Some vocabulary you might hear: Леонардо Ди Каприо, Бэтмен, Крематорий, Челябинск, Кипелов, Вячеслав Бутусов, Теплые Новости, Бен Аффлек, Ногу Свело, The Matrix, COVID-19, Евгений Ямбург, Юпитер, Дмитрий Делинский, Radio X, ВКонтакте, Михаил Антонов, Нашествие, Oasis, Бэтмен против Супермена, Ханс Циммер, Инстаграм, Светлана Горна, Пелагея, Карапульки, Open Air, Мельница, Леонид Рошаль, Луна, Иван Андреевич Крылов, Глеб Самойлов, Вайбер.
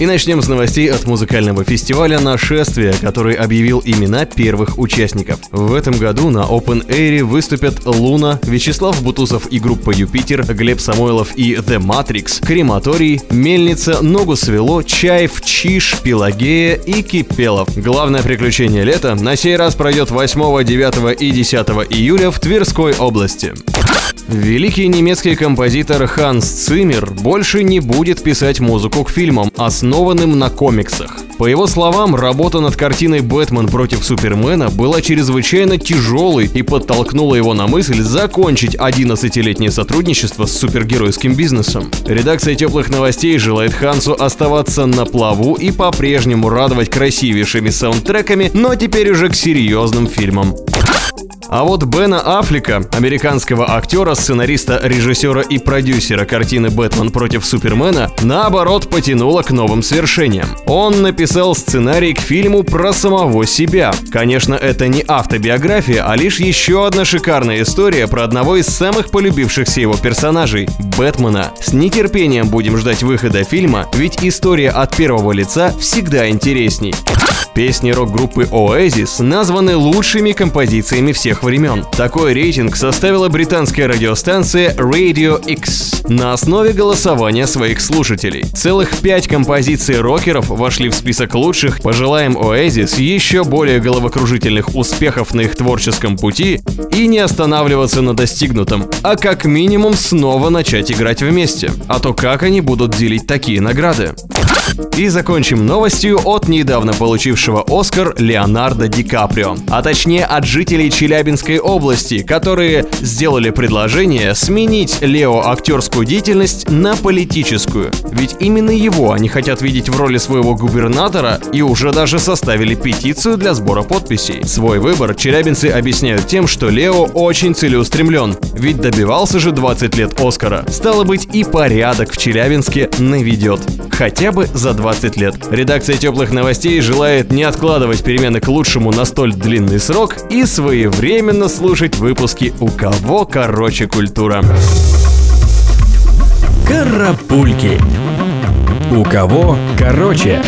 И начнем с новостей от музыкального фестиваля «Нашествие», который объявил имена первых участников. В этом году на Open Air выступят Луна, Вячеслав Бутусов и группа Юпитер, Глеб Самойлов и The Matrix, Крематорий, Мельница, Ногу Свело, Чайф, Чиж, Пелагея и Кипелов. Главное приключение лета на сей раз пройдет 8, 9 и 10 июля в Тверской области. Великий немецкий композитор Ханс Циммер больше не будет писать музыку к фильмам, основанным на комиксах. По его словам, работа над картиной «Бэтмен против Супермена» была чрезвычайно тяжелой и подтолкнула его на мысль закончить 11-летнее сотрудничество с супергеройским бизнесом. Редакция «Теплых новостей» желает Хансу оставаться на плаву и по-прежнему радовать красивейшими саундтреками, но теперь уже к серьезным фильмам. А вот Бена Аффлека, американского актера, сценариста, режиссера и продюсера картины «Бэтмен против Супермена», наоборот, потянуло к новым свершениям. Он написал сценарий к фильму про самого себя. Конечно, это не автобиография, а лишь еще одна шикарная история про одного из самых полюбившихся его персонажей – Бэтмена. С нетерпением будем ждать выхода фильма, ведь история от первого лица всегда интересней. Песни рок-группы Oasis названы лучшими композициями всех времен. Такой рейтинг составила британская радиостанция Radio X на основе голосования своих слушателей. Целых 5 композиций рокеров вошли в список лучших. Пожелаем Oasis еще более головокружительных успехов на их творческом пути и не останавливаться на достигнутом, а как минимум снова начать играть вместе. А то как они будут делить такие награды? И закончим новостью от недавно получившего «Оскар» Леонардо Ди Каприо, а точнее от жителей Челябинской области, которые сделали предложение сменить Лео актерскую деятельность на политическую. Ведь именно его они хотят видеть в роли своего губернатора и уже даже составили петицию для сбора подписей. Свой выбор челябинцы объясняют тем, что Лео очень целеустремлен, ведь добивался же 20 лет «Оскара». Стало быть, и порядок в Челябинске наведет. Хотя бы за 20 лет. Редакция «Теплых новостей» желает не откладывать перемены к лучшему на столь длинный срок и своевременно слушать выпуски «У кого короче культура». Карапульки. У кого короче.